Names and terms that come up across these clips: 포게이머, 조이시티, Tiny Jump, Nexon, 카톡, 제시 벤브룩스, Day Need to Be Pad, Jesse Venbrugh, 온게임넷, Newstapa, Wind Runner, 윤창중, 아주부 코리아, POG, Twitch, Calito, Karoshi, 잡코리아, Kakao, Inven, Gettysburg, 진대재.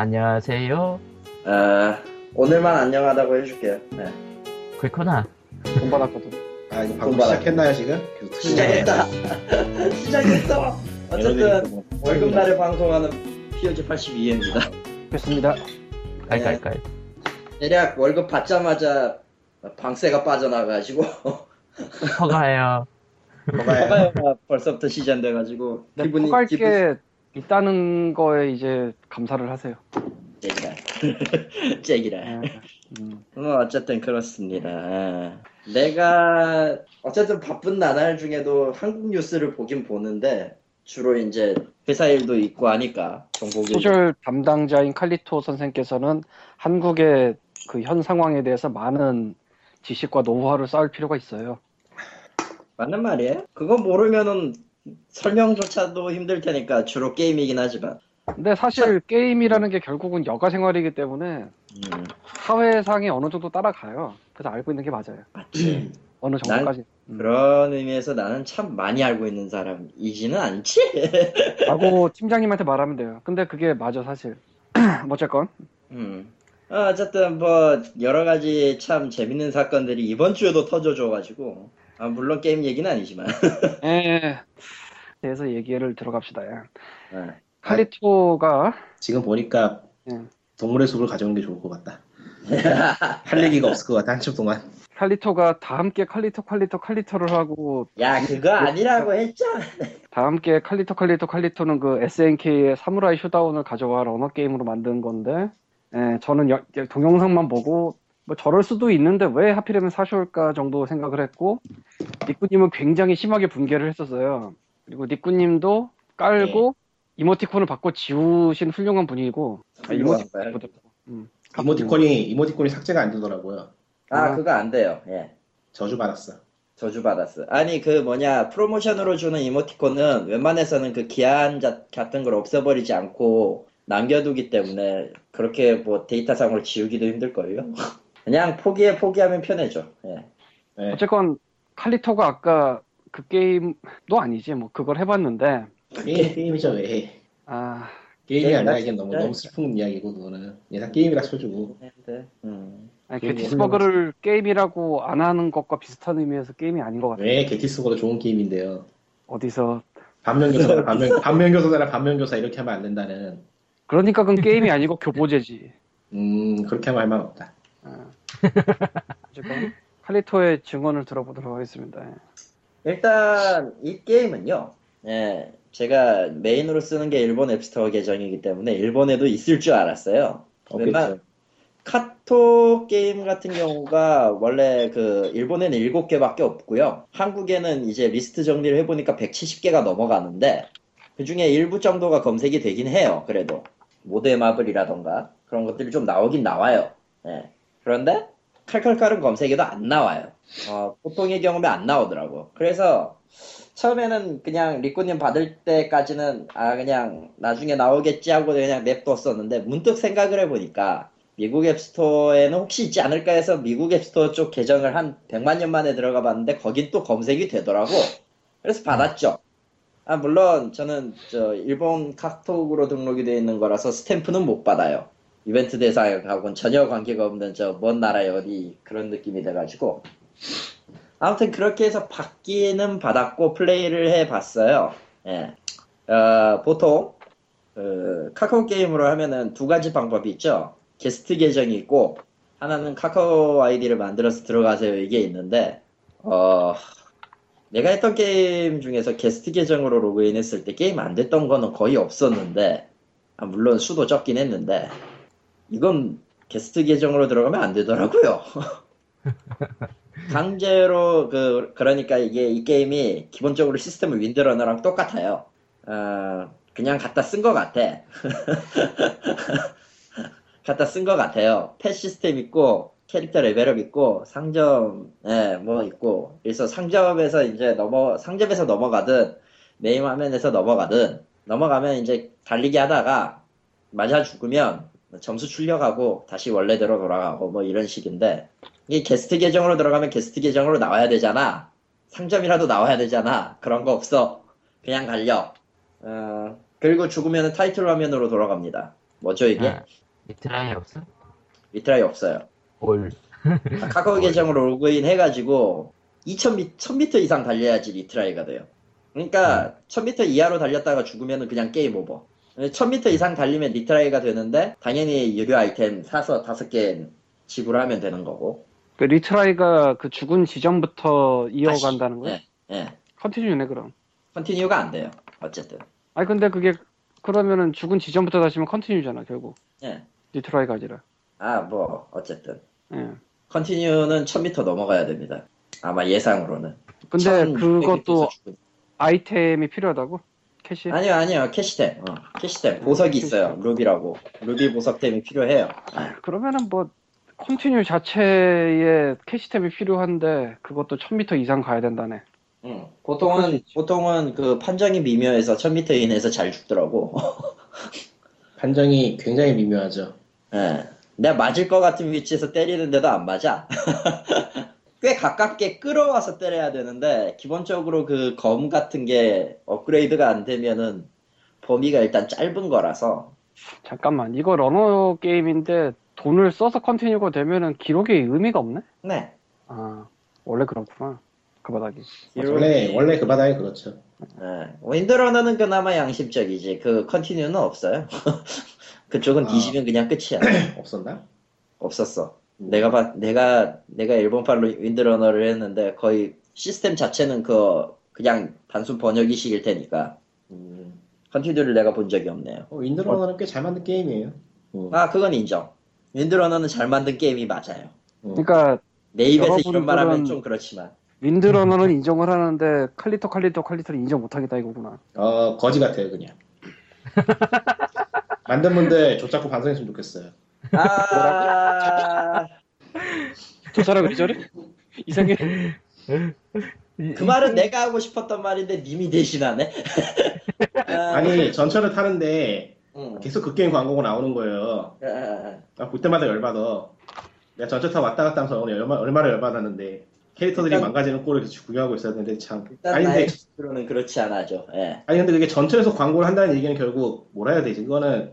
안녕하세요. 오늘만 안녕하다고 해줄게요. 네. 그렇구나. 돈 받았거든. 아, 이거 방금 시작했나요, 지금? 시작했다. 시작했어. 어쨌든 월급날에 방송하는 POG 82회입니다. 됐습니다. 깔깔깔. 대략 월급 받자마자 방세가 빠져나가지고. 허가요. 허가요가 벌써부터 시작돼가지고. 허갈 게 있다는 거에 이제 감사를 하세요. 잭이라. 어쨌든 그렇습니다. 내가 어쨌든 바쁜 나날 중에도 한국 뉴스를 보긴 보는데 주로 이제 회사 일도 있고 하니까 정보기 소셜 담당자인 칼리토 선생께서는 한국의 그 현 상황에 대해서 많은 지식과 노하우를 쌓을 필요가 있어요. 맞는 말이에요. 그거 모르면은 설명조차도 힘들 테니까 주로 게임이긴 하지만. 근데 사실 게임이라는 게 결국은 여가 생활이기 때문에 사회상에 어느 정도 따라가요. 그래서 알고 있는 게 맞아요. 맞지. 어느 정도까지. 그런 의미에서 나는 참 많이 알고 있는 사람이지는 않지? 라고 팀장님한테 말하면 돼요. 근데 그게 맞아 사실. 어쨌건. 어쨌든 뭐 여러 가지 참 재밌는 사건들이 이번 주에도 터져줘가지고. 아, 물론 게임 얘기는 아니지만. 예. 그래서 얘기를 들어갑시다. 네. 칼리토가 지금 보니까 동물의 숲을 가져오는 게 좋을 것 같다. 할 얘기가 없을 것 같다. 한참 동안 칼리토가 다 함께 칼리토를 하고. 야, 그거 아니라고 했잖아. 다 함께 칼리토는 그 SNK의 사무라이 슈다운을 가져와 러너 게임으로 만든 건데, 예, 저는 동영상만 보고 뭐 저럴 수도 있는데 왜 하필이면 사셔올까 정도 생각을 했고, 니꾸님은 굉장히 심하게 분개를 했었어요. 그리고 니꾸님도 깔고 이모티콘을 받고 지우신 훌륭한 분이고. 이모티콘이 삭제가 안 되더라고요. 아, 그거 안 돼요. 예. 저주 받았어. 아니 그 뭐냐, 프로모션으로 주는 이모티콘은 웬만해서는 그 기한 같은 걸 없애버리지 않고 남겨두기 때문에 그렇게 뭐 데이터상으로 지우기도 힘들걸요. 그냥 포기하면 편해져. 예. 네. 어쨌건 칼리토가 아까 그 게임도 아니지 뭐 그걸 해봤는데. 게임이죠 왜? 아, 게임이 아니라 이게 너무 슬픈 이야기고 그거는 얘가 게임이라 쳐주고. 아니, 게티스버그를 게임이라고 안 하는 것과 비슷한 의미에서 게임이 아닌 것 같아요. 왜? 게티스버그도 좋은 게임인데요. 어디서? 반면교사나 이렇게 하면 안 된다는. 그러니까 그건 게임이 아니고 교보제지. 그렇게 하면 할 말 없다. 지금 칼리토의 증언을 들어보도록 하겠습니다. 일단 이 게임은요, 예, 제가 메인으로 쓰는 게 일본 앱스토어 계정이기 때문에 일본에도 있을 줄 알았어요. 그러나 카톡 게임 같은 경우가 원래 그 일본에는 7개밖에 없고요. 한국에는 이제 리스트 정리를 해보니까 170개가 넘어가는데 그 중에 일부 정도가 검색이 되긴 해요. 그래도 모데마블이라던가 그런 것들이 좀 나오긴 나와요. 예. 그런데 칼칼칼은 검색에도 안 나와요. 보통의 경우에 안 나오더라고. 그래서 처음에는 그냥 리코님 받을 때까지는 아 그냥 나중에 나오겠지 하고 그냥 냅뒀었는데, 문득 생각을 해보니까 미국 앱스토어에는 혹시 있지 않을까 해서 미국 앱스토어 쪽 계정을 한 100만 년 만에 들어가 봤는데 거긴 또 검색이 되더라고. 그래서 받았죠. 아, 물론 저는 저 일본 카톡으로 등록이 되어 있는 거라서 스탬프는 못 받아요. 이벤트 대상하고는 전혀 관계가 없는 저 먼 나라의 어디 그런 느낌이 돼가지고. 아무튼 그렇게 해서 받기는 받았고 플레이를 해봤어요. 예. 보통 카카오 게임으로 하면은 두 가지 방법이 있죠. 게스트 계정이 있고 하나는 카카오 아이디를 만들어서 들어가세요, 이게 있는데, 내가 했던 게임 중에서 게스트 계정으로 로그인했을 때 게임 안 됐던 거는 거의 없었는데, 아, 물론 수도 적긴 했는데, 이건 게스트 계정으로 들어가면 안 되더라고요. 강제로 그러니까 이게 이 게임이 기본적으로 시스템은 윈드러너랑 똑같아요. 그냥 갖다 쓴 것 같아요. 펫 시스템 있고, 캐릭터 레벨업 있고, 상점, 예, 뭐 있고. 그래서 상점에서 넘어가든, 메인 화면에서 넘어가면 이제 달리기 하다가 맞아 죽으면 점수 출력하고 다시 원래대로 돌아가고 뭐 이런 식인데, 이게 게스트 계정으로 들어가면 게스트 계정으로 나와야 되잖아. 상점이라도 나와야 되잖아. 그런 거 없어. 그냥 달려. 그리고 죽으면 타이틀 화면으로 돌아갑니다. 뭐죠 이게? 아, 리트라이 없어? 리트라이 없어요. 올. 아, 카카오 계정으로 로그인 해가지고 1000m 이상 달려야지 리트라이가 돼요. 그러니까 1000m 이하로 달렸다가 죽으면 그냥 게임 오버. 1000m 이상 달리면 리트라이가 되는데 당연히 유료 아이템 사서 5개 지불하면 되는 거고. 그 리트라이가 그 죽은 지점부터 이어간다는 거예요? 예. 예. 컨티뉴네 그럼. 컨티뉴가 안 돼요. 어쨌든. 아니 근데 그게 그러면은 죽은 지점부터 다시면 컨티뉴잖아 결국. 예. 리트라이가 아니라. 아 뭐 어쨌든. 예. 컨티뉴는 1000m 넘어가야 됩니다. 아마 예상으로는. 근데 그것도 아이템이 필요하다고? 캐시? 아니요 캐시템. 캐시템 보석이 있어요. 루비라고. 루비 보석템이 필요해요. 그러면은 뭐 컨티뉴 자체에 캐시템이 필요한데 그것도 1000m 이상 가야 된다네. 응. 보통은 그 판정이 미묘해서 1000m 이내에서 잘 죽더라고. 판정이 굉장히 미묘하죠. 네. 내가 맞을 것 같은 위치에서 때리는데도 안 맞아. 꽤 가깝게 끌어와서 때려야 되는데 기본적으로 그 검 같은 게 업그레이드가 안 되면은 범위가 일단 짧은 거라서. 잠깐만 이거 러너 게임인데 돈을 써서 컨티뉴가 되면은 기록이 의미가 없네? 네. 아 원래 그렇구나. 그 바닥이. 원래 그 바닥이 그렇죠. 네. 윈드러너는 그나마 양심적이지. 그 컨티뉴는 없어요. 그쪽은 뒤지면 그냥 끝이야. 없었나? 없었어. 내가 일본판로 윈드러너를 했는데 거의 시스템 자체는 그냥 단순 번역이식일 테니까 컨티뉴를 내가 본 적이 없네요. 윈드러너는 꽤 잘 만든 게임이에요. 아 그건 인정. 윈드러너는 잘 만든 게임이 맞아요. 그러니까 내 입에서 이런 말 하면 좀 그렇지만 윈드러너는 인정을 하는데 칼리토를 인정 못하겠다 이거구나. 거지 같아요 그냥. 만든 분들 좆잡고 반성했으면 좋겠어요. 아, 저 사람 왜 저래? 이상해. 그 말은 내가 하고 싶었던 말인데 님이 대신하네. 아니 전철을 타는데 계속 그 게임 광고가 나오는 거예요. 아, 볼 때마다 열받아. 내가 전철 타 왔다 갔다 하면서 얼마나 열받았는데 캐릭터들이 일단, 망가지는 꼴을 계속 구경하고 있었는데 참. 아니 근데 그로는 그렇지 않아죠. 예. 아니 근데 그게 전철에서 광고를 한다는 얘기는 결국 뭐라 해야 되지? 이거는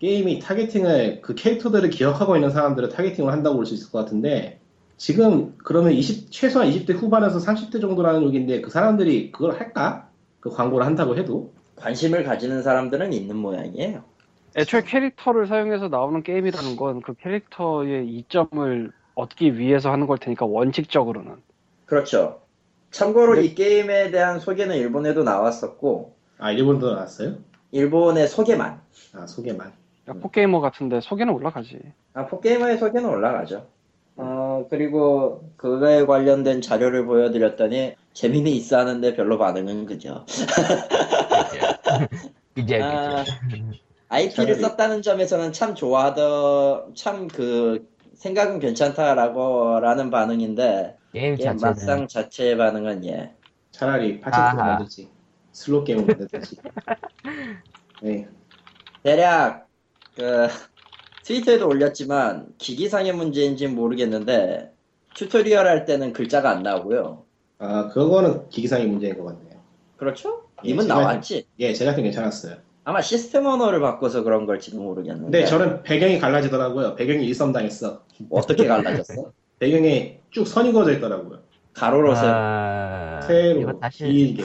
게임이 타겟팅을 그 캐릭터들을 기억하고 있는 사람들을 타겟팅을 한다고 볼 수 있을 것 같은데 지금 그러면 최소한 20대 후반에서 30대 정도라는 욕인데 그 사람들이 그걸 할까? 그 광고를 한다고 해도? 관심을 가지는 사람들은 있는 모양이에요. 애초에 캐릭터를 사용해서 나오는 게임이라는 건 그 캐릭터의 이점을 얻기 위해서 하는 걸 테니까 원칙적으로는. 그렇죠. 참고로 이 게임에 대한 소개는 일본에도 나왔었고. 아 일본도 나왔어요? 일본의 소개만. 아 소개만. 포게이머 같은데 소개는 올라가지. 아 포게이머의 소개는 올라가죠. 그리고 그거에 관련된 자료를 보여드렸더니 재미는 있어 하는데 별로 반응은 그죠. 아, IP를 썼다는 점에서는 참 참 그 생각은 괜찮다라는 반응인데 게임 막상 자체의 반응은 예. 차라리 파칭으로 만들지. 슬로우 게임으로 만들지. 네. 대략 그 트위터에도 올렸지만 기기상의 문제인지는 모르겠는데 튜토리얼 할 때는 글자가 안 나오고요. 아 그거는 기기상의 문제인 것 같네요. 그렇죠? 님은 예, 나왔지? 예, 제작은 괜찮았어요. 아마 시스템 언어를 바꿔서 그런 걸지도 모르겠는데. 네, 저는 배경이 갈라지더라고요. 배경이 일섬당했어. 어떻게 갈라졌어? 배경에 쭉 선이 그어져 있더라고요. 가로로 세로 길게.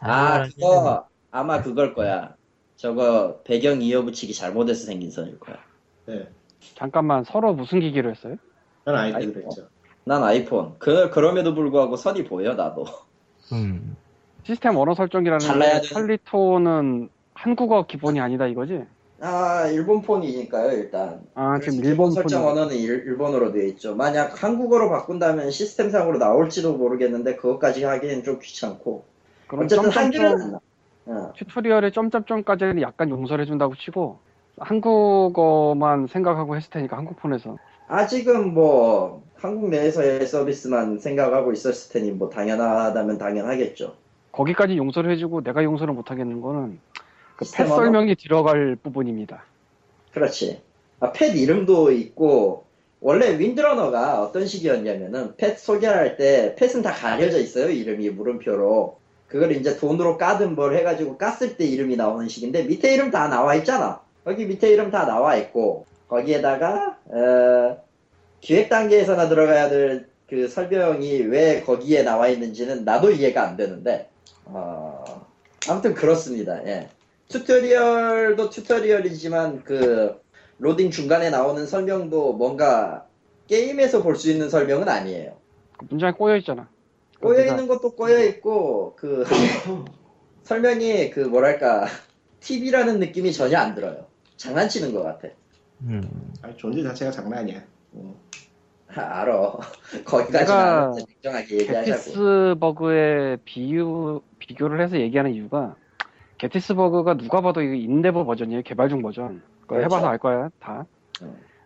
아 그거 아마 그걸 거야. 저거 배경 이어붙이기 잘못해서 생긴 선일 거야. 네. 잠깐만 서로 무슨 기기로 했어요? 난 아이패드로 했죠. 난 아이폰. 그럼에도 불구하고 선이 보여 나도. 시스템 언어 설정이라는 게 칼리토는 한국어 기본이 아니다 이거지? 아 일본폰이니까요 일단. 아 지금 일본 설정 언어는 일본어로 되어 있죠. 만약 한국어로 바꾼다면 시스템상으로 나올지도 모르겠는데 그것까지 하기엔 좀 귀찮고. 그럼 어쨌든 한글은. 튜토리얼에 점점점까지는 약간 용서를 해준다고 치고 한국어만 생각하고 했을 테니까 한국폰에서 아직은 뭐 한국 내에서의 서비스만 생각하고 있었을 테니 뭐 당연하다면 당연하겠죠. 거기까지 용서를 해주고 내가 용서를 못하겠는 거는 그 팻 설명이 들어갈 부분입니다. 그렇지. 아, 팻 이름도 있고 원래 윈드러너가 어떤 식이었냐면은 팻 소개할 때 팻은 다 가려져 있어요. 이름이 물음표로. 그걸 이제 돈으로 까든 뭘 해가지고 깠을 때 이름이 나오는 식인데 밑에 이름 다 나와 있잖아. 여기 밑에 이름 다 나와 있고 거기에다가 기획 단계에서나 들어가야 될 그 설명이 왜 거기에 나와 있는지는 나도 이해가 안 되는데 아무튼 그렇습니다. 예. 튜토리얼도 튜토리얼이지만 그 로딩 중간에 나오는 설명도 뭔가 게임에서 볼 수 있는 설명은 아니에요. 문장이 꼬여있잖아. 꼬여있는 것도 꼬여있고 그 설명이 그 뭐랄까 TV라는 느낌이 전혀 안 들어요. 장난치는 것 같아. 아니, 존재 자체가 장난 아니야. 알어. 거기까지만 냉정하게 얘기하자고. 게티스버그의 비교를 해서 얘기하는 이유가 게티스버그가 누가 봐도 인데버 버전이에요. 개발 중 버전. 그렇죠. 해봐서 알 거야 다.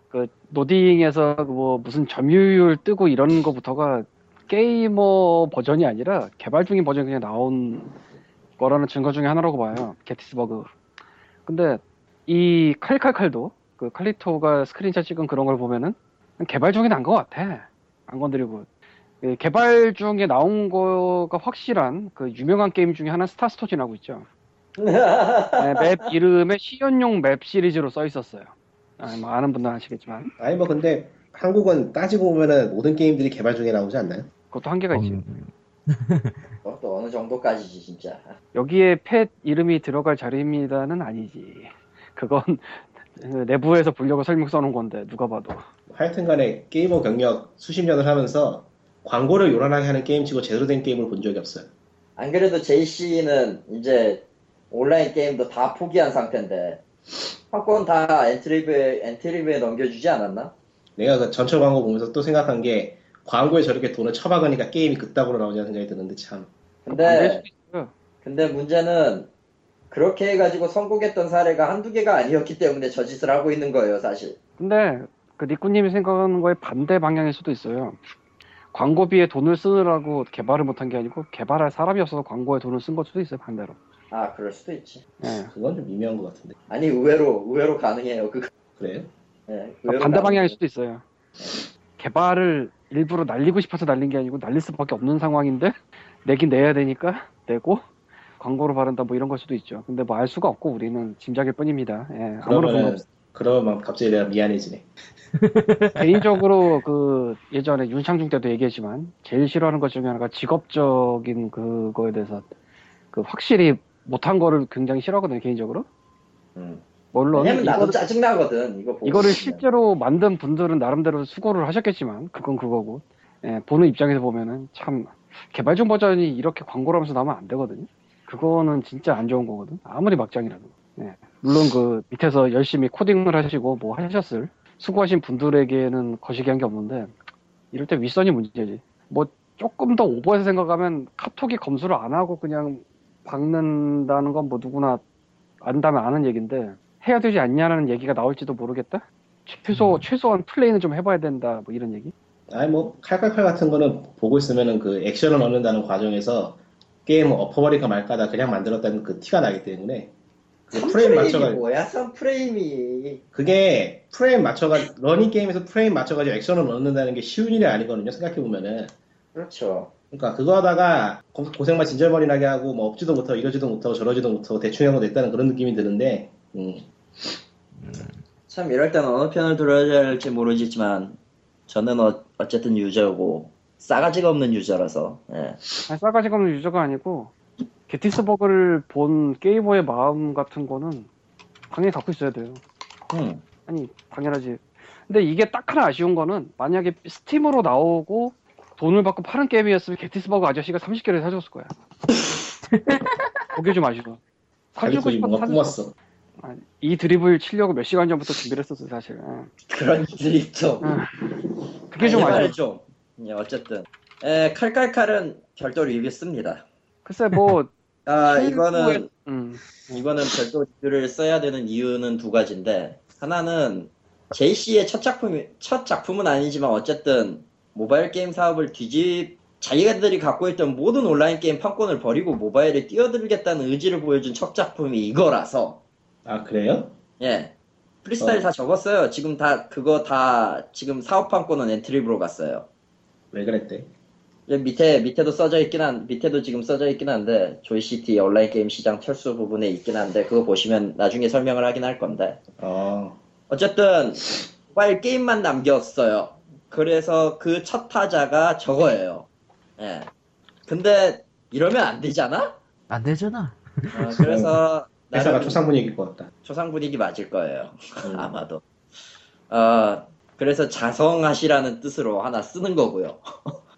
그 노딩에서 뭐 무슨 점유율 뜨고 이런 거부터가 게이머 버전이 아니라 개발 중인 버전이 그냥 나온 거라는 증거 중에 하나라고 봐요. 게티스버그. 근데 이 칼칼칼도 그 칼리토가 스크린샷 찍은 그런 걸 보면은 개발 중에 난 것 같아. 안 건드리고. 개발 중에 나온 거가 확실한 그 유명한 게임 중에 하나 스타스토진하고 있죠. 네, 맵 이름에 시연용 맵 시리즈로 써 있었어요. 아니, 뭐 아는 분도 아시겠지만. 아니 뭐 근데 한국은 따지고 보면은 모든 게임들이 개발 중에 나오지 않나요? 그것도 한계가 있지. 그것도 어느 정도까지지 진짜. 여기에 팻 이름이 들어갈 자리입니다는 아니지. 그건 내부에서 보려고 설명 써놓은 건데 누가 봐도. 하여튼간에 게이머 경력 수십 년을 하면서 광고를 요란하게 하는 게임치고 제대로 된 게임을 본 적이 없어요. 안 그래도 JC는 이제 온라인 게임도 다 포기한 상태인데 학권 다 엔트리브에 넘겨주지 않았나? 내가 그 전철 광고 보면서 또 생각한 게 광고에 저렇게 돈을 처박으니까 게임이 그따구로 나오냐는 생각이 드는데 참. 근데 문제는 그렇게 해가지고 성공했던 사례가 한두 개가 아니었기 때문에 저 짓을 하고 있는 거예요 사실. 근데 그 니꾸님이 생각하는 거에 반대 방향일 수도 있어요. 광고비에 돈을 쓰느라고 개발을 못한 게 아니고 개발할 사람이 없어서 광고에 돈을 쓴 걸 수도 있어요 반대로. 아 그럴 수도 있지. 네. 그건 좀 미묘한 것 같은데. 아니 의외로 가능해요. 그래요? 네, 그러니까 반대 방향일 수도 있어요. 네. 개발을 일부러 날리고 싶어서 날린 게 아니고 날릴 수밖에 없는 상황인데 내긴 내야 되니까 내고 광고로 바른다 뭐 이런 걸 수도 있죠. 근데 뭐 알 수가 없고 우리는 짐작일 뿐입니다. 예, 아무런 그러면 갑자기 내가 미안해지네. 개인적으로 그 예전에 윤창중 때도 얘기했지만 제일 싫어하는 것 중에 하나가 직업적인 그거에 대해서 그 확실히 못한 거를 굉장히 싫어하거든요 개인적으로. 물론 왜냐면 나도 짜증나거든 이거 보고. 이거를 실제로 만든 분들은 나름대로 수고를 하셨겠지만 그건 그거고, 예, 보는 입장에서 보면은 참 개발 중 버전이 이렇게 광고를 하면서 나오면 안 되거든요. 그거는 진짜 안 좋은 거거든 아무리 막장이라도. 예, 물론 그 밑에서 열심히 코딩을 하시고 뭐 하셨을 수고하신 분들에게는 거시기한 게 없는데 이럴 때 윗선이 문제지. 뭐 조금 더 오버해서 생각하면 카톡이 검수를 안 하고 그냥 박는다는 건 뭐 누구나 안다면 아는 얘기인데 해야 되지 않냐라는 얘기가 나올지도 모르겠다? 최소한 플레이는 좀 해봐야 된다 뭐 이런 얘기? 아니 뭐 칼칼칼 같은 거는 보고 있으면은 그 액션을 넣는다는 과정에서 게임을 엎어버릴까 말까다 그냥 만들었다는 그 티가 나기 때문에 그 프레임 맞춰가지고 뭐야? 3프레임이 그게 프레임 맞춰가지고 러닝 게임에서 프레임 맞춰가지고 액션을 넣는다는 게 쉬운 일이 아니거든요 생각해보면은. 그렇죠. 그러니까 그거 하다가 고생만 진절머리나게 하고 뭐 없지도 못하고 이러지도 못하고 저러지도 못하고 대충 하고 냈다는 그런 느낌이 드는데. 참 이럴 땐 어느 편을 들어야 할지 모르겠지만 저는 어쨌든 유저고 싸가지가 없는 유저라서. 예. 아니, 싸가지가 없는 유저가 아니고 게티스버그를 본 게이머의 마음 같은 거는 당연히 갖고 있어야 돼요. 아니 당연하지. 근데 이게 딱 하나 아쉬운 거는 만약에 스팀으로 나오고 돈을 받고 파는 게임이었으면 게티스버그 아저씨가 30개를 사줬을 거야. 그게 좀 아쉬워. 사주고 싶어서 사줬어. 이 드립을 치려고 몇 시간 전부터 준비를 했었어 사실. 그런 일이 있죠. 그게 좀 아쉬워. 어쨌든 칼칼칼은 별도 리뷰 씁니다. 글쎄 뭐 이거는 별도 리뷰를 써야 되는 이유는 두 가지인데 하나는 JC의 첫 작품은 아니지만 어쨌든 모바일 게임 사업을 자기들이 갖고 있던 모든 온라인 게임 판권을 버리고 모바일에 뛰어들겠다는 의지를 보여준 첫 작품이 이거라서. 아 그래요? 예. 프리스타일 다 적었어요. 지금 다 지금 사업 판권은 엔트리브로 갔어요. 왜 그랬대? 밑에도 써져 있긴 한, 밑에도 지금 써져 있긴 한데, 조이시티 온라인 게임 시장 철수 부분에 있긴 한데, 그거 보시면 나중에 설명을 하긴 할 건데. 어쨌든, 모바일 게임만 남겼어요. 그래서 그 첫 타자가 저거예요. 예. 근데, 이러면 안 되잖아? 안 되잖아. 그래서. 회사가 초상 분위기일 것 같다. 초상 분위기 맞을 거예요. 아마도. 그래서 자성하시라는 뜻으로 하나 쓰는 거고요.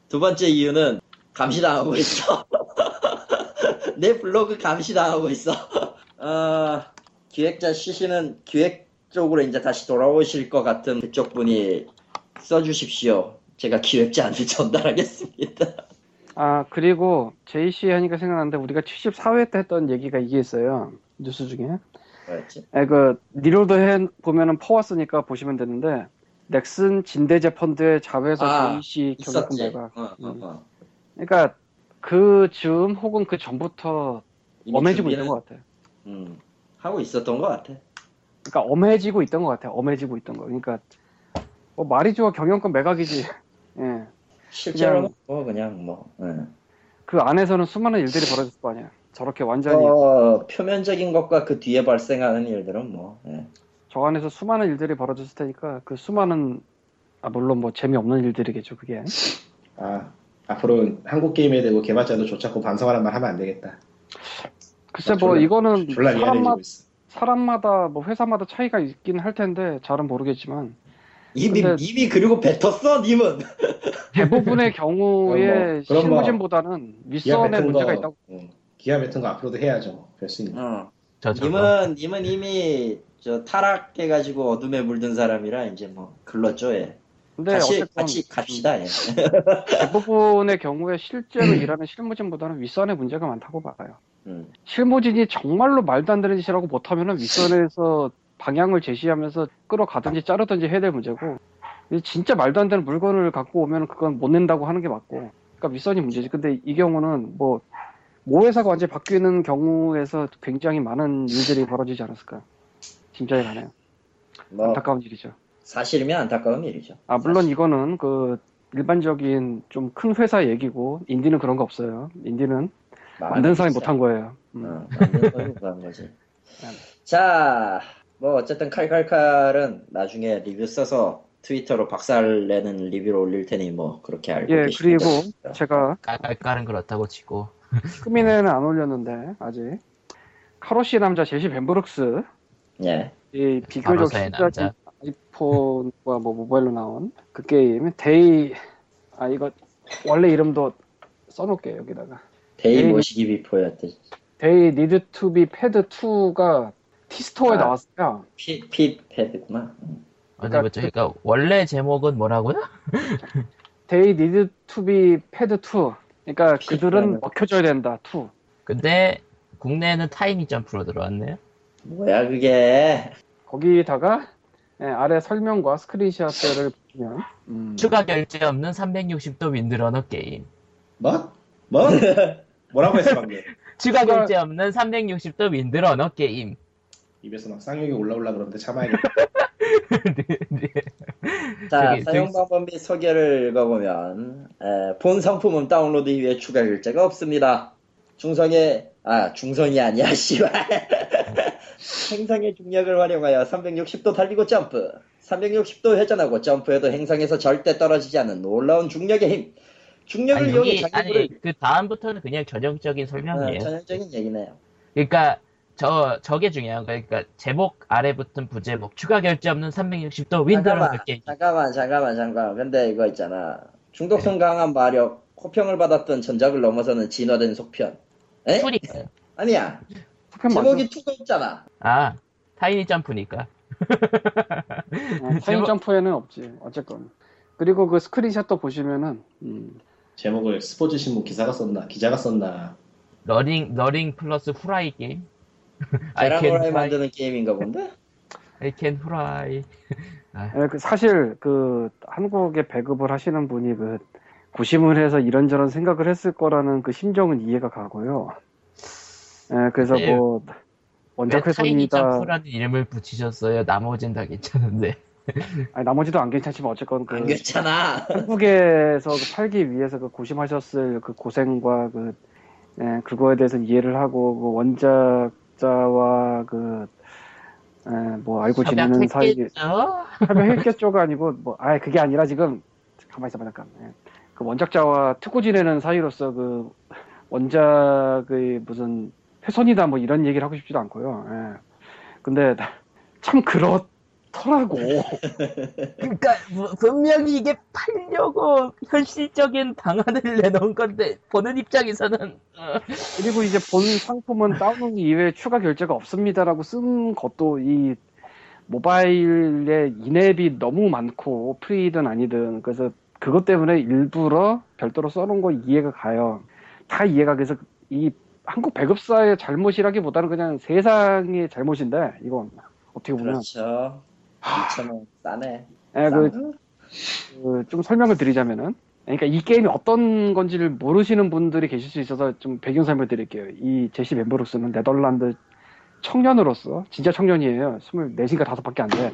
두 번째 이유는 감시당하고 있어. 내 블로그 감시당하고 있어. 기획자 시신은 기획 쪽으로 이제 다시 돌아오실 것 같은 그쪽 분이 써주십시오. 제가 기획자한테 전달하겠습니다. 아, 그리고 JC 하니까 생각났는데 우리가 74회 때 했던 얘기가 이게 있어요. 뉴스 중에. 뭐였지? 그 니로드 해 보면은 퍼왔으니까 보시면 되는데 넥슨 진대재 펀드의 자회사 JC 경영권자가. 그러니까 그 즈음 혹은 그 전부터 엄해지고 있는 것 같아. 하고 있었던 것 같아. 그러니까 엄해지고 있던 것 같아. 엄해지고 있던 거. 그러니까 뭐 말이 좋아 경영권 매각이지. 예. 실제로 그냥 뭐. 예. 그 안에서는 수많은 일들이 벌어졌을 거 아니야. 저렇게 완전히 표면적인 것과 그 뒤에 발생하는 일들은 뭐. 예. 저 안에서 수많은 일들이 벌어졌을 테니까 그 수많은 물론 뭐 재미없는 일들이겠죠 그게. 앞으로 한국 게임에 대고 개발자도 조차고 반성하란 말 하면 안 되겠다. 글쎄 뭐 졸라, 이거는 사람마다 뭐 회사마다 차이가 있긴 할 텐데 잘은 모르겠지만. 이미 그리고 뱉었어 님은. 대부분의 경우에 실무진보다는 윗선에 문제가 있다고. 기아 뱉은 거 앞으로도 해야죠. 별 수 있는. 님은 이미 저 타락해가지고 어둠에 물든 사람이라 이제 뭐 글렀죠. 예. 근데 같이 갑시다. 예. 대부분의 경우에 실제로 일하는 실무진보다는 윗선에 문제가 많다고 봐요. 실무진이 정말로 말도 안 되는 짓이라고 못하면은 윗선에서 방향을 제시하면서 끌어가든지 자르든지 해야 될 문제고, 진짜 말도 안 되는 물건을 갖고 오면 그건 못 낸다고 하는 게 맞고, 그러니까 윗선이 문제지. 근데 이 경우는 뭐 모회사가 완전히 바뀌는 경우에서 굉장히 많은 일들이 벌어지지 않았을까. 진짜에 가네요. 뭐, 안타까운 일이죠. 사실이면 안타까운 일이죠. 물론 사실. 이거는 그 일반적인 좀 큰 회사 얘기고, 인디는 그런 거 없어요. 인디는 만든 사람이 못한 거예요. 만든 사람이 못한 거지. 자, 뭐 어쨌든 칼칼칼은 나중에 리뷰 써서 트위터로 박살내는 리뷰를 올릴 테니 뭐 그렇게 알고 계시면 됩니다. 그리고 제가 칼칼칼은 그렇다고 치고 크미네는 안 올렸는데 아직 카로시 남자 제시 벤브룩스, 예, 이 비교적 신작인 아이폰과 뭐 모바일로 나온 그 게임 데이, 이거 원래 이름도 써놓을게요 여기다가. 데이 모시기 비포였대. 데이 니드 투 비 패드 2가 티스토어에 나왔어요. 패드구나. 그러니까 원래 제목은 뭐라고요? 데이 니드 투 비 패드 2. 그러니까 그들은 먹혀줘야 된다 2. 근데 국내에는 타이니 점프로 들어왔네요. 뭐야 그게. 거기다가 아래 설명과 스크린샷들을 보면 추가 결제 없는 360도 윈드러너 게임. 뭐? 뭐라고 했어 방금? 추가 결제 없는 360도 윈드러너 게임. 입에서 막 쌍욕이 올라올라 그러는데 참아야겠다. 네. 자, 사용방법 및 소개를 읽어보면, 본 상품은 다운로드 이외에 추가 결제가 없습니다. 중성이 아니야, 씨발. 행성의 중력을 활용하여 360도 달리고 점프, 360도 회전하고 점프해도 행성에서 절대 떨어지지 않는 놀라운 중력의 힘. 중력을 이용해 장애물을... 그 다음부터는 그냥 전형적인 설명이에요. 전형적인 얘기네요. 그러니까 저게 중요한 거예요. 그러니까 제목 아래 붙은 부제목 추가 결제 없는 360도 윈드러너 게임. 잠깐만. 근데 이거 있잖아. 중독성 강한 마력, 호평을 받았던 전작을 넘어서는 진화된 속편. 에? 툴이 있어요. 아니야. 제목이 투가 있잖아. 타이니 점프니까. 타이니 점프에는 없지. 어쨌건. 그리고 그 스크린샷도 보시면은 제목을 스포츠 신문 기자가 썼나. 러닝 플러스 후라이 게임. 계란 후라이 만드는 게임인가 본데? 아이캔 후라이. 사실 그 한국에 배급을 하시는 분이 그 고심을 해서 이런저런 생각을 했을 거라는 그 심정은 이해가 가고요. 그래서 뭐 원작 훼손이다. 타이니 점프라는 이름을 붙이셨어요. 나머진 다 괜찮은데. 아니 나머지도 안 괜찮지만 어쨌건 그 안 괜찮아. 한국에서 살기 위해서 그 고심하셨을 그 고생과 그 예, 그거에 대해서는 이해를 하고 그 원작자와 그 뭐 알고 지내는 사이에 협약했겠죠가 아니고 뭐 아예 그게 아니라 지금 가만히 있어봐 잠깐. 예. 그 원작자와 특고 지내는 사이로서 그 원작의 무슨 훼손이다 뭐 이런 얘기를 하고 싶지도 않고요. 예. 근데 참 그렇더라고. 그러니까 분명히 이게 팔려고 현실적인 방안을 내놓은 건데 보는 입장에서는 그리고 이제 본 상품은 다운로드 이외에 추가 결제가 없습니다라고 쓴 것도 이 모바일에 인앱이 너무 많고 프리든 아니든 그래서 그것 때문에 일부러 별도로 써놓은 거 이해가 가요. 다 이해가 그래서 이 한국 배급사의 잘못이라기보다는 그냥 세상의 잘못인데 이건 어떻게 보면 그렇죠. 2,000원 싸네. 예, 그 좀 설명을 드리자면은 그러니까 이 게임이 어떤 건지를 모르시는 분들이 계실 수 있어서 좀 배경 설명을 드릴게요. 이 제시 벤브룩스는 네덜란드 청년으로서 진짜 청년이에요. 24인가 5밖에 안 돼.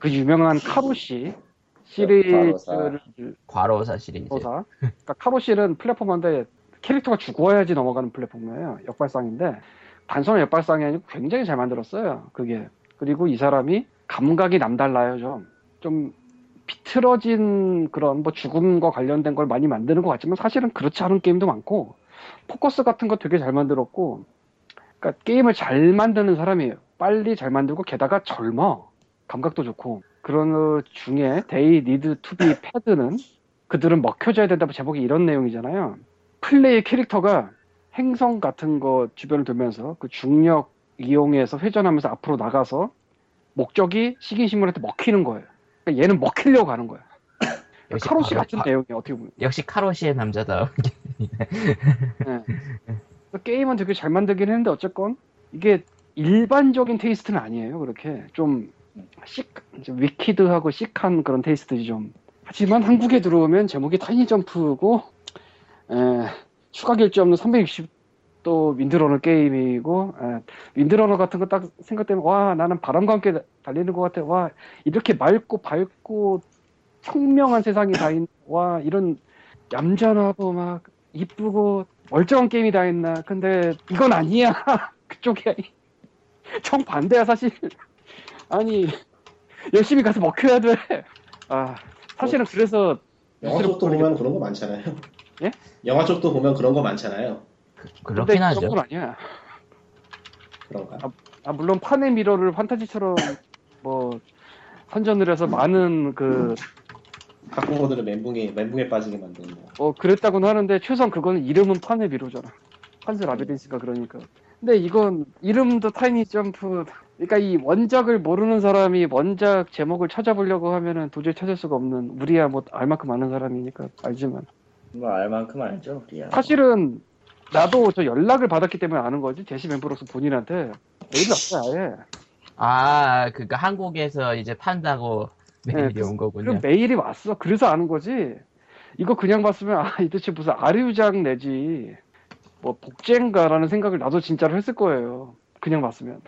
그 유명한 카로시 시리즈를 과로사 시리즈. 과로사. 그러니까 카로시는 플랫폼인데 캐릭터가 죽어야지 넘어가는 플랫폼이에요. 역발상인데 단순한 역발상이 아니고 굉장히 잘 만들었어요. 그게. 그리고 이 사람이 감각이 남달라요. 좀 비틀어진 그런 뭐 죽음과 관련된 걸 많이 만드는 것 같지만 사실은 그렇지 않은 게임도 많고 포커스 같은 거 되게 잘 만들었고 그러니까 게임을 잘 만드는 사람이에요. 빨리 잘 만들고 게다가 젊어. 감각도 좋고 그런 중에 Day Need to Be Pad는 그들은 먹혀줘야 된다고 제목이 이런 내용이잖아요. 플레이 캐릭터가 행성 같은 거 주변을 돌면서 그 중력 이용해서 회전하면서 앞으로 나가서 목적이 식인식물한테 먹히는 거예요. 그러니까 얘는 먹히려고 하는 거야. 역시 카로시 같은 내용이에요. 어떻게 보면. 역시 카로시의 남자다. 네. 게임은 되게 잘 만들긴 했는데 어쨌건 이게 일반적인 테이스트는 아니에요. 그렇게 좀 위키드하고 시크한 그런 테이스트지 좀. 하지만 한국에 들어오면 제목이 타이니 점프고 추가 결제 없는 360도 윈드러너 게임이고 윈드러너 같은 거 딱 생각되면 와 나는 바람과 함께 달리는 것 같아. 와 이렇게 맑고 밝고 청명한 세상이 다 있나. 와 이런 얌전하고 막 이쁘고 멀쩡한 게임이 다 있나. 근데 이건 아니야. 그쪽이 정반대야 사실. 아니 열심히 가서 먹혀야 돼. 아 사실은 그래서 영화 쪽도 보면 그런 거 많잖아요. 예? 영화 쪽도 보면 그런 거 많잖아요. 그렇긴 하죠. 그런 건 아니야. 그런가? 아 물론 판의 미러를 판타지처럼 뭐 선전을 해서 많은 그 각본가들을 멘붕에 빠지게 만드는 거. 그랬다고는 하는데 최소한 그거는 이름은 판의 미러잖아. 판스 라비린스가 그러니까. 근데 이건 이름도 타이니 점프. 그러니까 이 원작을 모르는 사람이 원작 제목을 찾아보려고 하면은 도저히 찾을 수가 없는 우리야 뭐 알만큼 아는 사람이니까 알지만. 뭐 알만큼 알죠 우리야. 사실은 나도 저 연락을 받았기 때문에 아는 거지 제시 벤브룩스 본인한테 메일이 없어 아예. 아 그러니까 한국에서 이제 판다고 메일이 온 거군요. 그럼 메일이 왔어. 그래서 아는 거지. 이거 그냥 봤으면 아 이 도대체 무슨 아류장 내지. 뭐 복제인가라는 생각을 나도 진짜로 했을 거예요. 그냥 봤으면.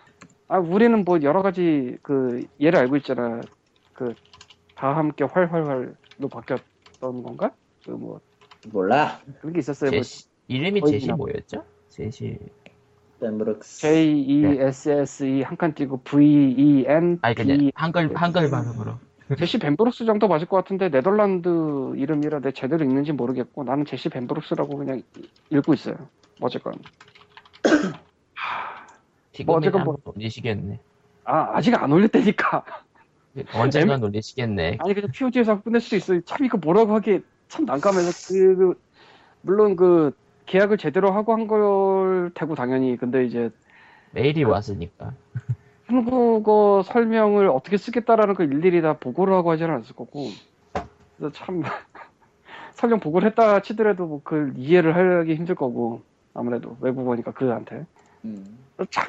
아 우리는 뭐 여러 가지 그 예를 알고 있잖아. 그 다 함께 활활활로 바뀌었던 건가? 그 뭐 몰라. 그런 게 있었어요. 제시, 뭐, 이름이 제시 뭐였죠? 제시 벤브룩스. JESSE 한 칸 띄고 VEN. 아니 그냥 한글 발음으로. 제시 벤브룩스 정도 맞을 것 같은데 네덜란드 이름이라 내 제대로 읽는지 모르겠고 나는 제시 벤브룩스라고 그냥 읽고 있어요. 어쨌건 뭐 어쨌건 뭐 놀리시겠네. 아 아직 안 올렸다니까. 언젠가 놀리시겠네. 아니 그냥 POG에서 끝낼 수도 있어. 참 이거 뭐라고 하기 참 난감해서 그 물론 그 계약을 제대로 하고 한 걸 테고 당연히 근데 이제 메일이 왔으니까. 한국어 설명을 어떻게 쓰겠다라는 걸 일일이 다 보고를 하고 하지는 않았을 거고 그래서 참 설령 보고를 했다 치더라도 뭐 그걸 이해를 하기 힘들 거고 아무래도 외국어니까 그한테 참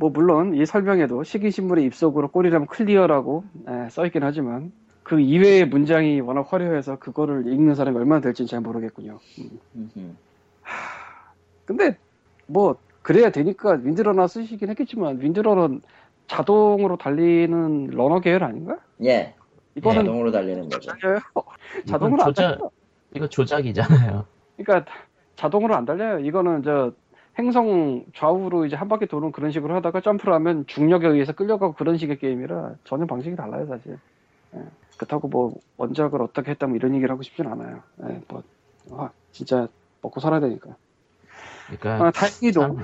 뭐 물론 이 설명에도 식이식물의 입속으로 꼴이라면 클리어라고 써있긴 하지만 그 이외의 문장이 워낙 화려해서 그거를 읽는 사람이 얼마나 될지는 잘 모르겠군요. 근데 뭐 그래야 되니까 윈드러너 쓰시긴 했겠지만 윈드러너는 자동으로 달리는 러너 계열 아닌가? 예. 이거는 자동으로 달리는 거죠. 자동으로 안 달려요. 이거 조작이잖아요. 그러니까 자동으로 안 달려요. 이거는 저 행성 좌우로 이제 한 바퀴 도는 그런 식으로 하다가 점프를 하면 중력에 의해서 끌려가고 그런 식의 게임이라 전혀 방식이 달라요, 사실. 예. 그렇다고 뭐 원작을 어떻게 했다 뭐 이런 얘기를 하고 싶진 않아요. 예, 뭐 진짜 먹고 살아야 되니까. 그러니까 다행히도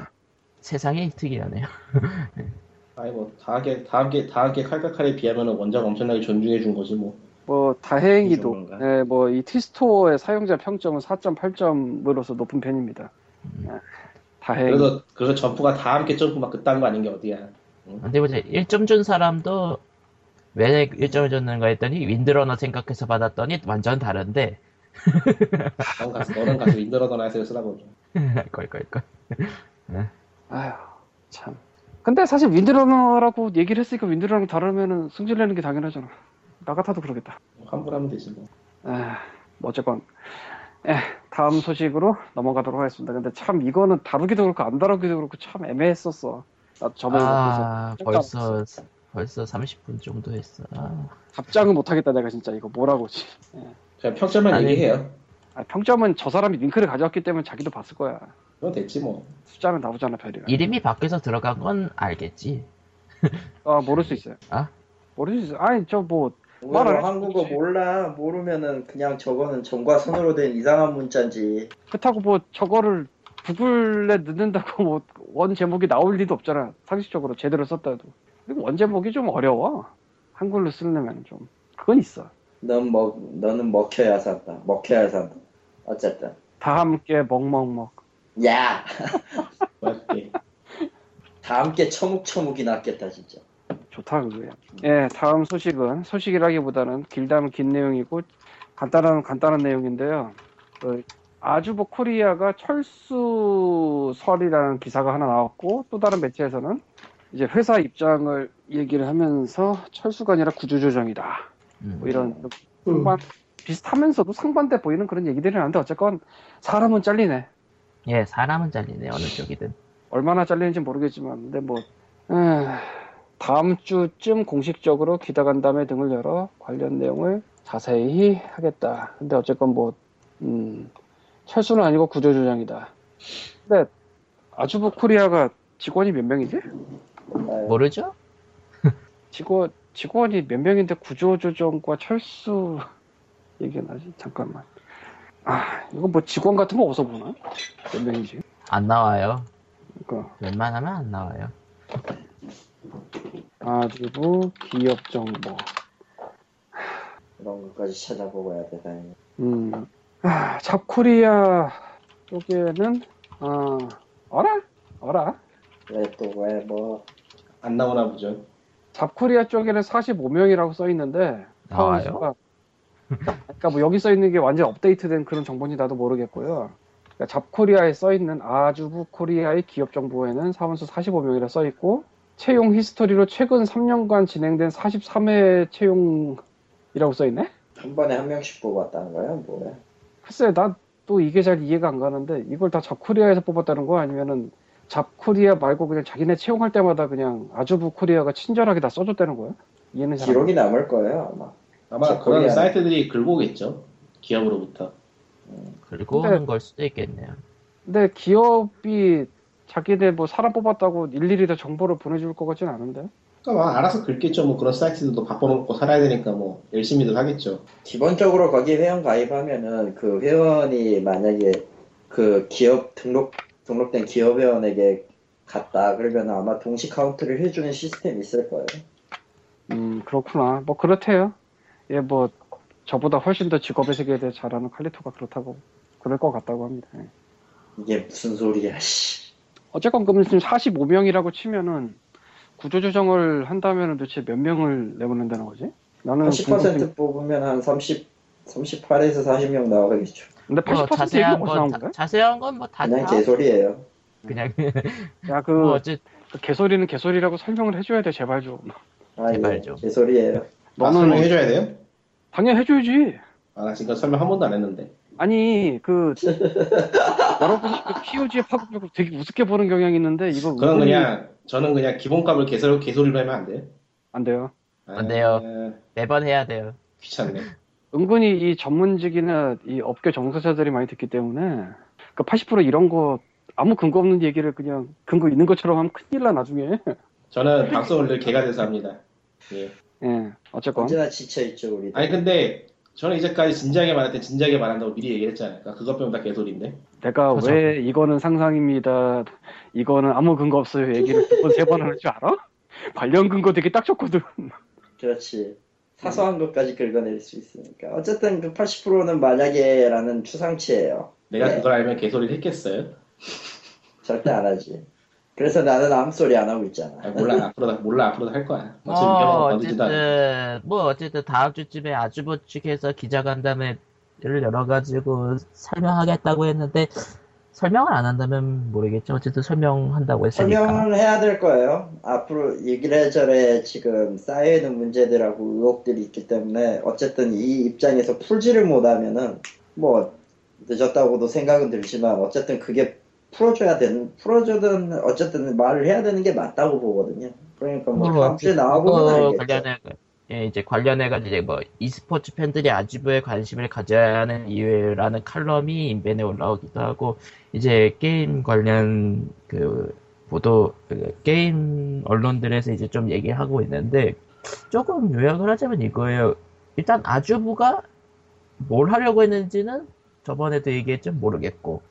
세상에 특이하네요. 아니 뭐 다함께 칼칼칼에 비하면 원작 엄청나게 존중해 준 거지 뭐. 뭐 다행히도 예, 뭐 이 티스토어의 사용자 평점은 4.8점으로서 높은 편입니다. 다행. 그래서 점프가 다함께 점프 막 그딴 거 아닌 게 어디야. 응? 근데 보자 1점 준 사람도 왜 1점을 줬는가 했더니 윈드러너 생각해서 받았더니 완전 다른데. 너는 가서 윈드러너나 해서 쓰라고. 걸. 아휴 참. 근데 사실 윈드러너라고 얘기를 했으니까 윈드러너랑 다르면은 승질내는 게 당연하잖아. 나 같아도 그러겠다. 환불하면 되지 뭐. 아, 어쨌건 다음 소식으로 넘어가도록 하겠습니다. 근데 참 이거는 다루기도 그렇고 안 다루기도 그렇고 참 애매했었어. 나 저번에 벌써 30분 정도 했어. 아. 답장은 못하겠다 내가 진짜 이거 뭐라고지. 그냥 평점만 얘기해요. 아, 평점은 저 사람이 링크를 가져왔기 때문에 자기도 봤을 거야. 그건 됐지 뭐. 숫자는 나오잖아 별이랑. 이름이 밖에서 들어간 건 알겠지. 아 모를 수 있어요. 아? 모를 수 있어. 아니 저 뭐 말을 한국어 몰라 모르면은 그냥 저거는 점과 선으로 된 이상한 문자인지. 그렇다고 뭐 저거를 구글에 넣는다고 뭐 원 제목이 나올 리도 없잖아. 상식적으로 제대로 썼다 해도. 그리고 원 제목이 좀 어려워. 한글로 쓰려면 좀 그건 있어. 너는 먹혀야 산다. 먹혀야 산다. 어쨌든. 다 함께 먹먹먹. 야. 맞지. 다 함께 처묵처묵이 낫겠다 진짜. 좋다 그거야. 예, 다음 소식이라기보다는 길다면 긴 내용이고 간단한 내용인데요. 아주보 코리아가 철수설이라는 기사가 하나 나왔고 또 다른 매체에서는 이제 회사 입장을 얘기를 하면서 철수가 아니라 구조조정이다. 뭐 이런 비슷하면서도 상반돼 보이는 그런 얘기들이 나는데 어쨌건 사람은 잘리네. 예, 사람은 잘리네 어느 쪽이든. 얼마나 잘리는지 모르겠지만, 근데 뭐 다음 주쯤 공식적으로 기자간담회 등을 열어 관련 내용을 자세히 하겠다. 근데 어쨌건 뭐 철수는 아니고 구조조정이다. 근데 아주부 코리아가 직원이 몇 명이지? 모르죠? 직원이 몇 명인데 구조조정과 철수 얘기 나지? 잠깐만. 아 이거 뭐 직원 같은 거 어디서 보나? 몇 명이지? 안 나와요. 그러니까. 웬만하면 안 나와요. 아주부 기업 정보 이런 것까지 찾아보고야 되다니. 잡코리아 쪽에는 어라? 왜 또 왜 뭐 안 나오나 보죠. 잡코리아 쪽에는 45명이라고 써 있는데 나와요? 그러니까 뭐 여기 써 있는 게 완전 업데이트된 그런 정보인지 나도 모르겠고요. 그러니까 잡코리아에 써 있는 아주부 코리아의 기업 정보에는 사원수 45명이라 써 있고 채용 히스토리로 최근 3년간 진행된 43회 채용이라고 써 있네. 한 번에 한 명씩 뽑았다는 거야? 뭐야? 글쎄 나 또 이게 잘 이해가 안 가는데 이걸 다 잡코리아에서 뽑았다는 거 아니면은 잡코리아 말고 그냥 자기네 채용할 때마다 그냥 아주부 코리아가 친절하게 다 써줬다는 거야? 얘는 기록이 남을 거예요 아마 그런 사이트들이 긁어오겠죠 기업으로부터. 긁어오는 걸 수도 있겠네요. 근데 기업이 자기네 뭐 사람 뽑았다고 일일이 다 정보를 보내줄 것 같진 않은데. 그러니까 막 알아서 긁겠죠. 뭐 그런 사이트들도 바꿔놓고 살아야 되니까 뭐 열심히들 하겠죠. 기본적으로 거기 회원 가입하면은 그 회원이 만약에 그 기업 등록된 기업 회원에게 갔다 그러면 아마 동시 카운트를 해주는 시스템이 있을 거예요. 그렇구나. 뭐 그렇대요. 예, 뭐 저보다 훨씬 더 직업의 세계에 대해 잘 아는 칼리토가 그렇다고 그럴 것 같다고 합니다. 예. 이게 무슨 소리야, 씨. 어쨌건 그러면 지금 45명이라고 치면은 구조조정을 한다면은 도대체 몇 명을 내보낸다는 거지? 나는 10% 뽑으면 한 38에서 40명 나와가겠죠. 근데 80% 자세한 건 자세한 건 뭐 다 그냥 개소리예요. 그냥 야 그 개소리는 개소리라고 설명을 해줘야 돼 제발 좀. 아, 제발 좀. 개소리예요. 너는 설명해줘야 돼요? 당연히 해줘야지. 아, 나 지금 설명 한 번도 안 했는데. 아니 그 여러분이 POG의 파급력을 되게 우습게 보는 경향이 있는데 이거 그건 그냥 저는 그냥 기본값을 개소리로 하면 안 돼요? 안 돼요. 안 돼요. 매번 해야 돼요. 귀찮네. 은근히 이 전문직이나 이 업계 종사자들이 많이 듣기 때문에 그러니까 80% 이런 거 아무 근거 없는 얘기를 그냥 근거 있는 것처럼 하면 큰일 나 나중에. 저는 방송을 늘 개가 돼서 합니다. 예. 예. 어쨌건 언제나 지쳐있죠 우리. 아니 근데 저는 이제까지 진지하게 말할 때 진지하게 말한다고 미리 얘기했잖아요. 그러니까 그것 빼면 다 개소리인데. 내가 그렇죠. 왜 이거는 상상입니다. 이거는 아무 근거 없어요. 얘기를 두 번 세 번 하는 줄 알아? 관련 근거 되게 딱 좋거든. 그렇지. 사소한 것까지 긁어낼 수 있으니까. 어쨌든 그 80%는 만약에라는 추상치예요. 내가 네. 그걸 알면 개소리를 했겠어요? 절대 안 하지. 그래서 나는 아무 소리 안 하고 있잖아. 아, 몰라 앞으로도 할 거야. 어쨌든 다음 주쯤에 아주버 측에서 기자간담회를 열어가지고 설명하겠다고 했는데 설명을 안 한다면 모르겠죠. 어쨌든 설명한다고 했으니까. 설명을 해야 될 거예요. 앞으로 이래저래 지금 쌓여있는 문제들하고 의혹들이 있기 때문에 어쨌든 이 입장에서 풀지를 못하면은 뭐 늦었다고도 생각은 들지만 어쨌든 그게 풀어줘야 되는 어쨌든 말을 해야 되는 게 맞다고 보거든요. 그러니까 뭐 다음 주에 나와보면 알겠죠. 예, 이제 관련해가지고 이제 뭐 e스포츠 팬들이 아지브에 관심을 가져야 하는 이유라는 칼럼이 인벤에 올라오기도 하고 이제 게임 관련 그 보도 그 게임 언론들에서 이제 좀 얘기하고 있는데 조금 요약을 하자면 이거예요. 일단 아주부가 뭘 하려고 했는지는 저번에도 얘기했지만 모르겠고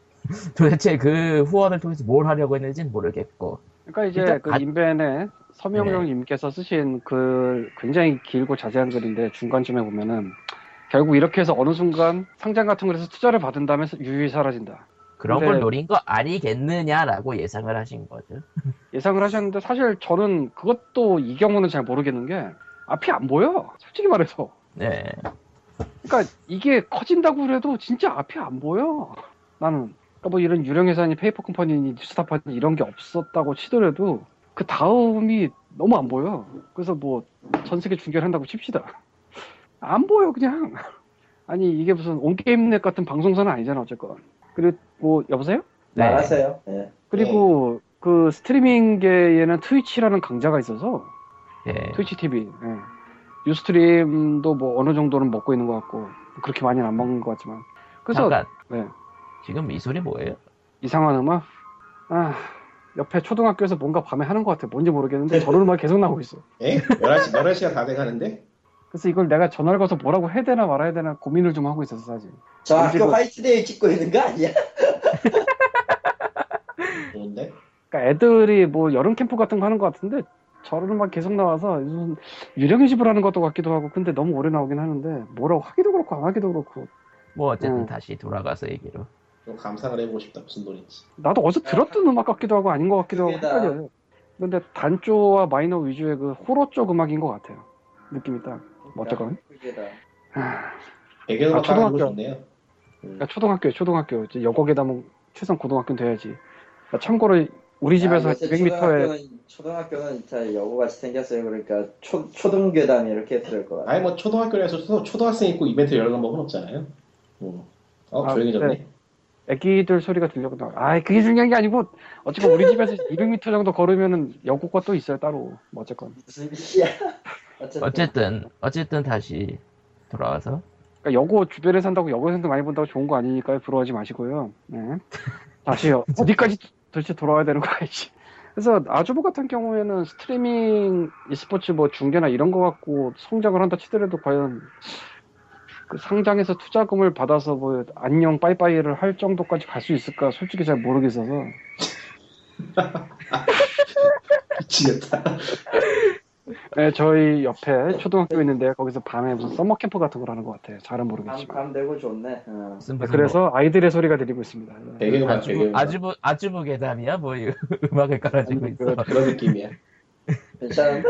도대체 그 후원을 통해서 뭘 하려고 했는지는 모르겠고. 그러니까 이제 그 인벤에 서명용님께서 쓰신 그 굉장히 길고 자세한 글인데 중간쯤에 보면은 결국 이렇게 해서 어느 순간 상장 같은 거에서 투자를 받은 다음에 유유히 사라진다. 그런 걸 노린 거 아니겠느냐라고 예상을 하신 거죠. 예상을 하셨는데 사실 저는 그것도 이 경우는 잘 모르겠는 게 앞이 안 보여. 솔직히 말해서. 네. 그러니까 이게 커진다고 그래도 진짜 앞이 안 보여. 나는. 그러니까 뭐 이런 유령회사니 페이퍼 컴퍼니니 뉴스타파니 이런 게 없었다고 치더라도 그 다음이 너무 안 보여. 그래서 뭐 전 세계 중계를 한다고 칩시다. 안 보여 그냥. 아니 이게 무슨 온게임넷 같은 방송사는 아니잖아 어쨌건. 그리고 뭐 여보세요? 네. 알았어요. 네. 그리고 네. 그 스트리밍계에는 트위치라는 강자가 있어서 네. 트위치 TV. 네. 유스트림도 뭐 어느 정도는 먹고 있는 것 같고 그렇게 많이는 안 먹는 것 같지만. 그래서 잠깐. 네. 지금 이 소리 뭐예요? 이상한 음악? 아... 옆에 초등학교에서 뭔가 밤에 하는 것 같아. 뭔지 모르겠는데 저런 음악 계속 나오고 있어. 에? 11시가 다 돼가는데? 그래서 이걸 내가 전화를 걸어서 뭐라고 해야 되나 말아야 되나 고민을 좀 하고 있었어 사실. 저 아까 화이트데이 찍고 있는 거 아니야? 뭔데? 그러니까 애들이 뭐 여름 캠프 같은 거 하는 것 같은데 저런 음악 계속 나와서 유령의집을 하는 것도 같기도 하고 근데 너무 오래 나오긴 하는데 뭐라고 하기도 그렇고 안 하기도 그렇고 뭐 어쨌든 다시 돌아가서 얘기로 좀 감상을 해보고 싶다. 무슨 노래인지. 나도 어디서 들었던 음악 같기도 하고 아닌 것 같기도 하고 헷갈려요. 근데 단조와 마이너 위주의 그 호러 쪽 음악인 것 같아요. 느낌이 딱. 어쨌건. 애교가 초등학교 좋네요. 그러니까 초등학교. 이제 여고에다 뭐 최소한 고등학교는 돼야지. 그러니까 참고로 우리 집에서 200m에 초등학교는 다 여고같이 생겼어요. 그러니까 초등교담이 이렇게 들을 것 같아요. 아니 뭐 초등학교에서 초등학생 있고 이벤트 열는 법은 없잖아요. 조용해졌네. 네. 애기들 소리가 들려고 나와요. 아이 그게 중요한 게 아니고 어쨌건 우리 집에서 200m 정도 걸으면은 여고가 또 있어요 따로. 뭐 어쨌건 무슨 일이야. 어쨌든 다시 돌아와서 그러니까 여고 주변에 산다고 여고생도 많이 본다고 좋은 거 아니니까요. 부러워하지 마시고요. 네. 다시 어디까지 도대체 돌아와야 되는 거 알지. 그래서 아주보 같은 경우에는 스트리밍 e스포츠 뭐 중계나 이런 거 갖고 성장을 한다 치더라도 과연 그 상장에서 투자금을 받아서 뭐 안녕 빠이빠이를 할 정도까지 갈 수 있을까 솔직히 잘 모르겠어서. 미치겠다. 네, 저희 옆에 초등학교 있는데 거기서 밤에 무슨 서머 캠프 같은 걸 하는 것 같아요. 잘은 모르겠지만. 밤 되고 좋네. 그래서 아이들의 소리가 들리고 있습니다. 아주부 괴담이야? 뭐 음악을 깔아주고 있어. 그런 느낌이야. 괜찮은데?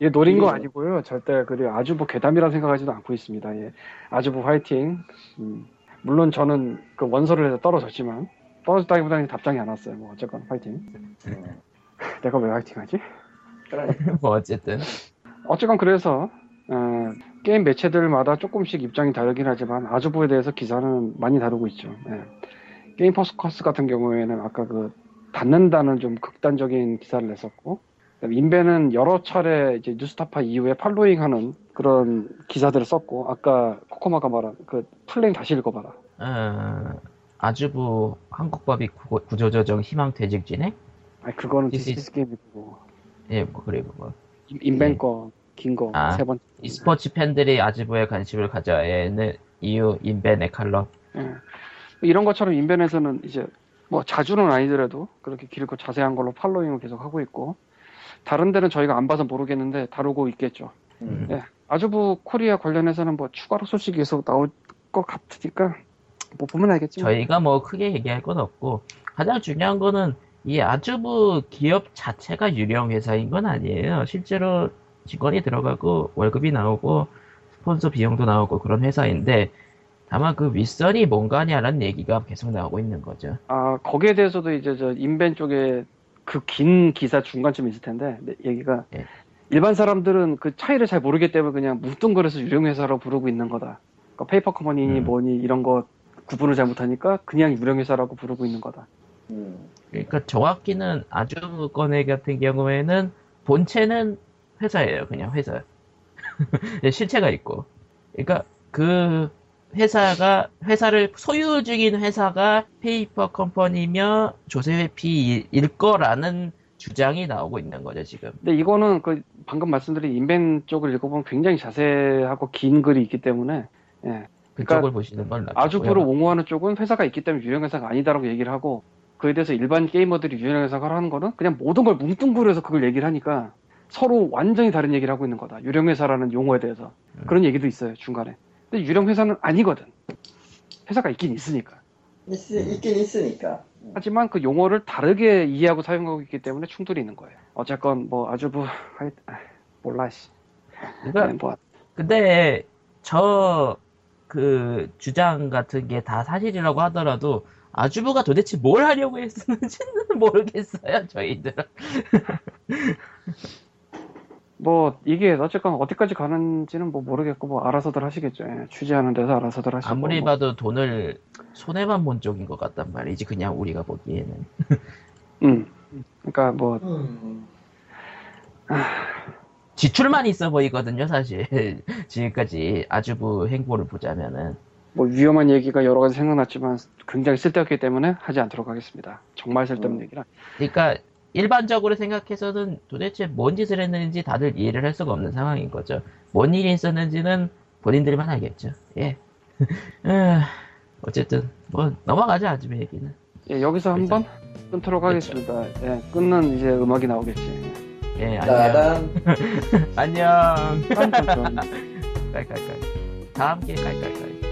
예, 노린 거 아니고요. 절대 그리 아주부 괴담이라 생각하지도 않고 있습니다. 예, 아주부 화이팅. 물론 저는 그 원서를 해서 떨어졌지만 떨어졌다기보다는 답장이 안 왔어요. 뭐 어쨌건 화이팅. 내가 왜 화이팅하지? 뭐 어쨌건 그래서 게임 매체들마다 조금씩 입장이 다르긴 하지만 아주부에 대해서 기사는 많이 다루고 있죠. 예. 게임 포커스 같은 경우에는 아까 그 닫는다는 좀 극단적인 기사를 냈었고. 인벤은 여러 차례 이제 뉴스타파 이후에 팔로잉하는 그런 기사들을 썼고, 아까 코코마가 말한 그 플랭 다시 읽어봐라. 아주부 한국법이 구조조정 희망퇴직 진행? 아니 그거는 디스스 게임이고. 예, 그리고 뭐 인벤 거, 긴 거, 세 번째. e스포츠 팬들이 아주부에 관심을 가져야 하는 이유 인벤의 칼럼. 예. 이런 것처럼 인벤에서는 이제 뭐 자주는 아니더라도 그렇게 길고 자세한 걸로 팔로잉을 계속 하고 있고, 다른 데는 저희가 안 봐서 모르겠는데 다루고 있겠죠. 예. 아주부 코리아 관련해서는 뭐 추가로 소식이 계속 나올 것 같으니까 뭐 보면 알겠지. 저희가 뭐 크게 얘기할 건 없고, 가장 중요한 거는 이 아주부 기업 자체가 유령 회사인 건 아니에요. 실제로 직원이 들어가고 월급이 나오고 스폰서 비용도 나오고 그런 회사인데, 다만 그 윗선이 뭔가냐라는 얘기가 계속 나오고 있는 거죠. 아, 거기에 대해서도 이제 저 인벤 쪽에 그 긴 기사 중간쯤 있을 텐데 얘기가, 네. 일반 사람들은 그 차이를 잘 모르기 때문에 그냥 뭉뚱거려서 유령회사로 부르고 있는 거다. 그러니까 페이퍼 커머니니 뭐니 이런 거 구분을 잘 못하니까 그냥 유령회사라고 부르고 있는 거다. 그러니까 정확히는 아주 건의 같은 경우에는 본체는 회사예요. 그냥 회사. 실체가 있고. 그러니까 그 회사가, 회사를 소유 중인 회사가 페이퍼 컴퍼니며 조세회피일 거라는 주장이 나오고 있는 거죠, 지금. 근데 이거는 그 방금 말씀드린 인벤 쪽을 읽어보면 굉장히 자세하고 긴 글이 있기 때문에, 예. 그쪽을 그러니까 보시는 걸 낫겠고요. 아주부를 옹호하는 쪽은 회사가 있기 때문에 유령회사가 아니다라고 얘기를 하고, 그에 대해서 일반 게이머들이 유령회사가 하는 거는 그냥 모든 걸 뭉뚱그려서 그걸 얘기를 하니까 서로 완전히 다른 얘기를 하고 있는 거다. 유령회사라는 용어에 대해서. 그런 얘기도 있어요, 중간에. 근데 유령회사는 아니거든. 회사가 있긴 있으니까. 있긴 있으니까. 하지만 그 용어를 다르게 이해하고 사용하고 있기 때문에 충돌이 있는 거예요. 어쨌건 뭐 아주부 몰라 씨. 그러니까, 뭐. 근데 저 그 주장 같은 게 다 사실이라고 하더라도 아주부가 도대체 뭘 하려고 했는지는 모르겠어요, 저희들은. 뭐 이게 어쨌건 어디까지 가는지는 뭐 모르겠고 뭐 알아서들 하시겠죠. 예, 취재하는 데서 알아서들 하시고. 아무리 뭐. 봐도 돈을 손해만 본 쪽인 것 같단 말이지, 그냥 우리가 보기에는. 그러니까 뭐 지출만 있어 보이거든요, 사실. 지금까지 아주부 행보를 보자면은. 뭐 위험한 얘기가 여러 가지 생각났지만 굉장히 쓸데없기 때문에 하지 않도록 하겠습니다. 정말 쓸데없는 얘기라. 그러니까. 일반적으로 생각해서는 도대체 뭔 짓을 했는지 다들 이해를 할 수가 없는 상황인 거죠. 뭔 일이 있었는지는 본인들만 알겠죠. 예. 어쨌든 뭐 넘어가자, 아줌의 얘기는. 예, 여기서 한번 끊도록 하겠습니다. 그렇죠. 예, 끊는 이제 음악이 나오겠지. 예, 안녕. 안녕. 깔깔깔. 다함께 깔깔깔.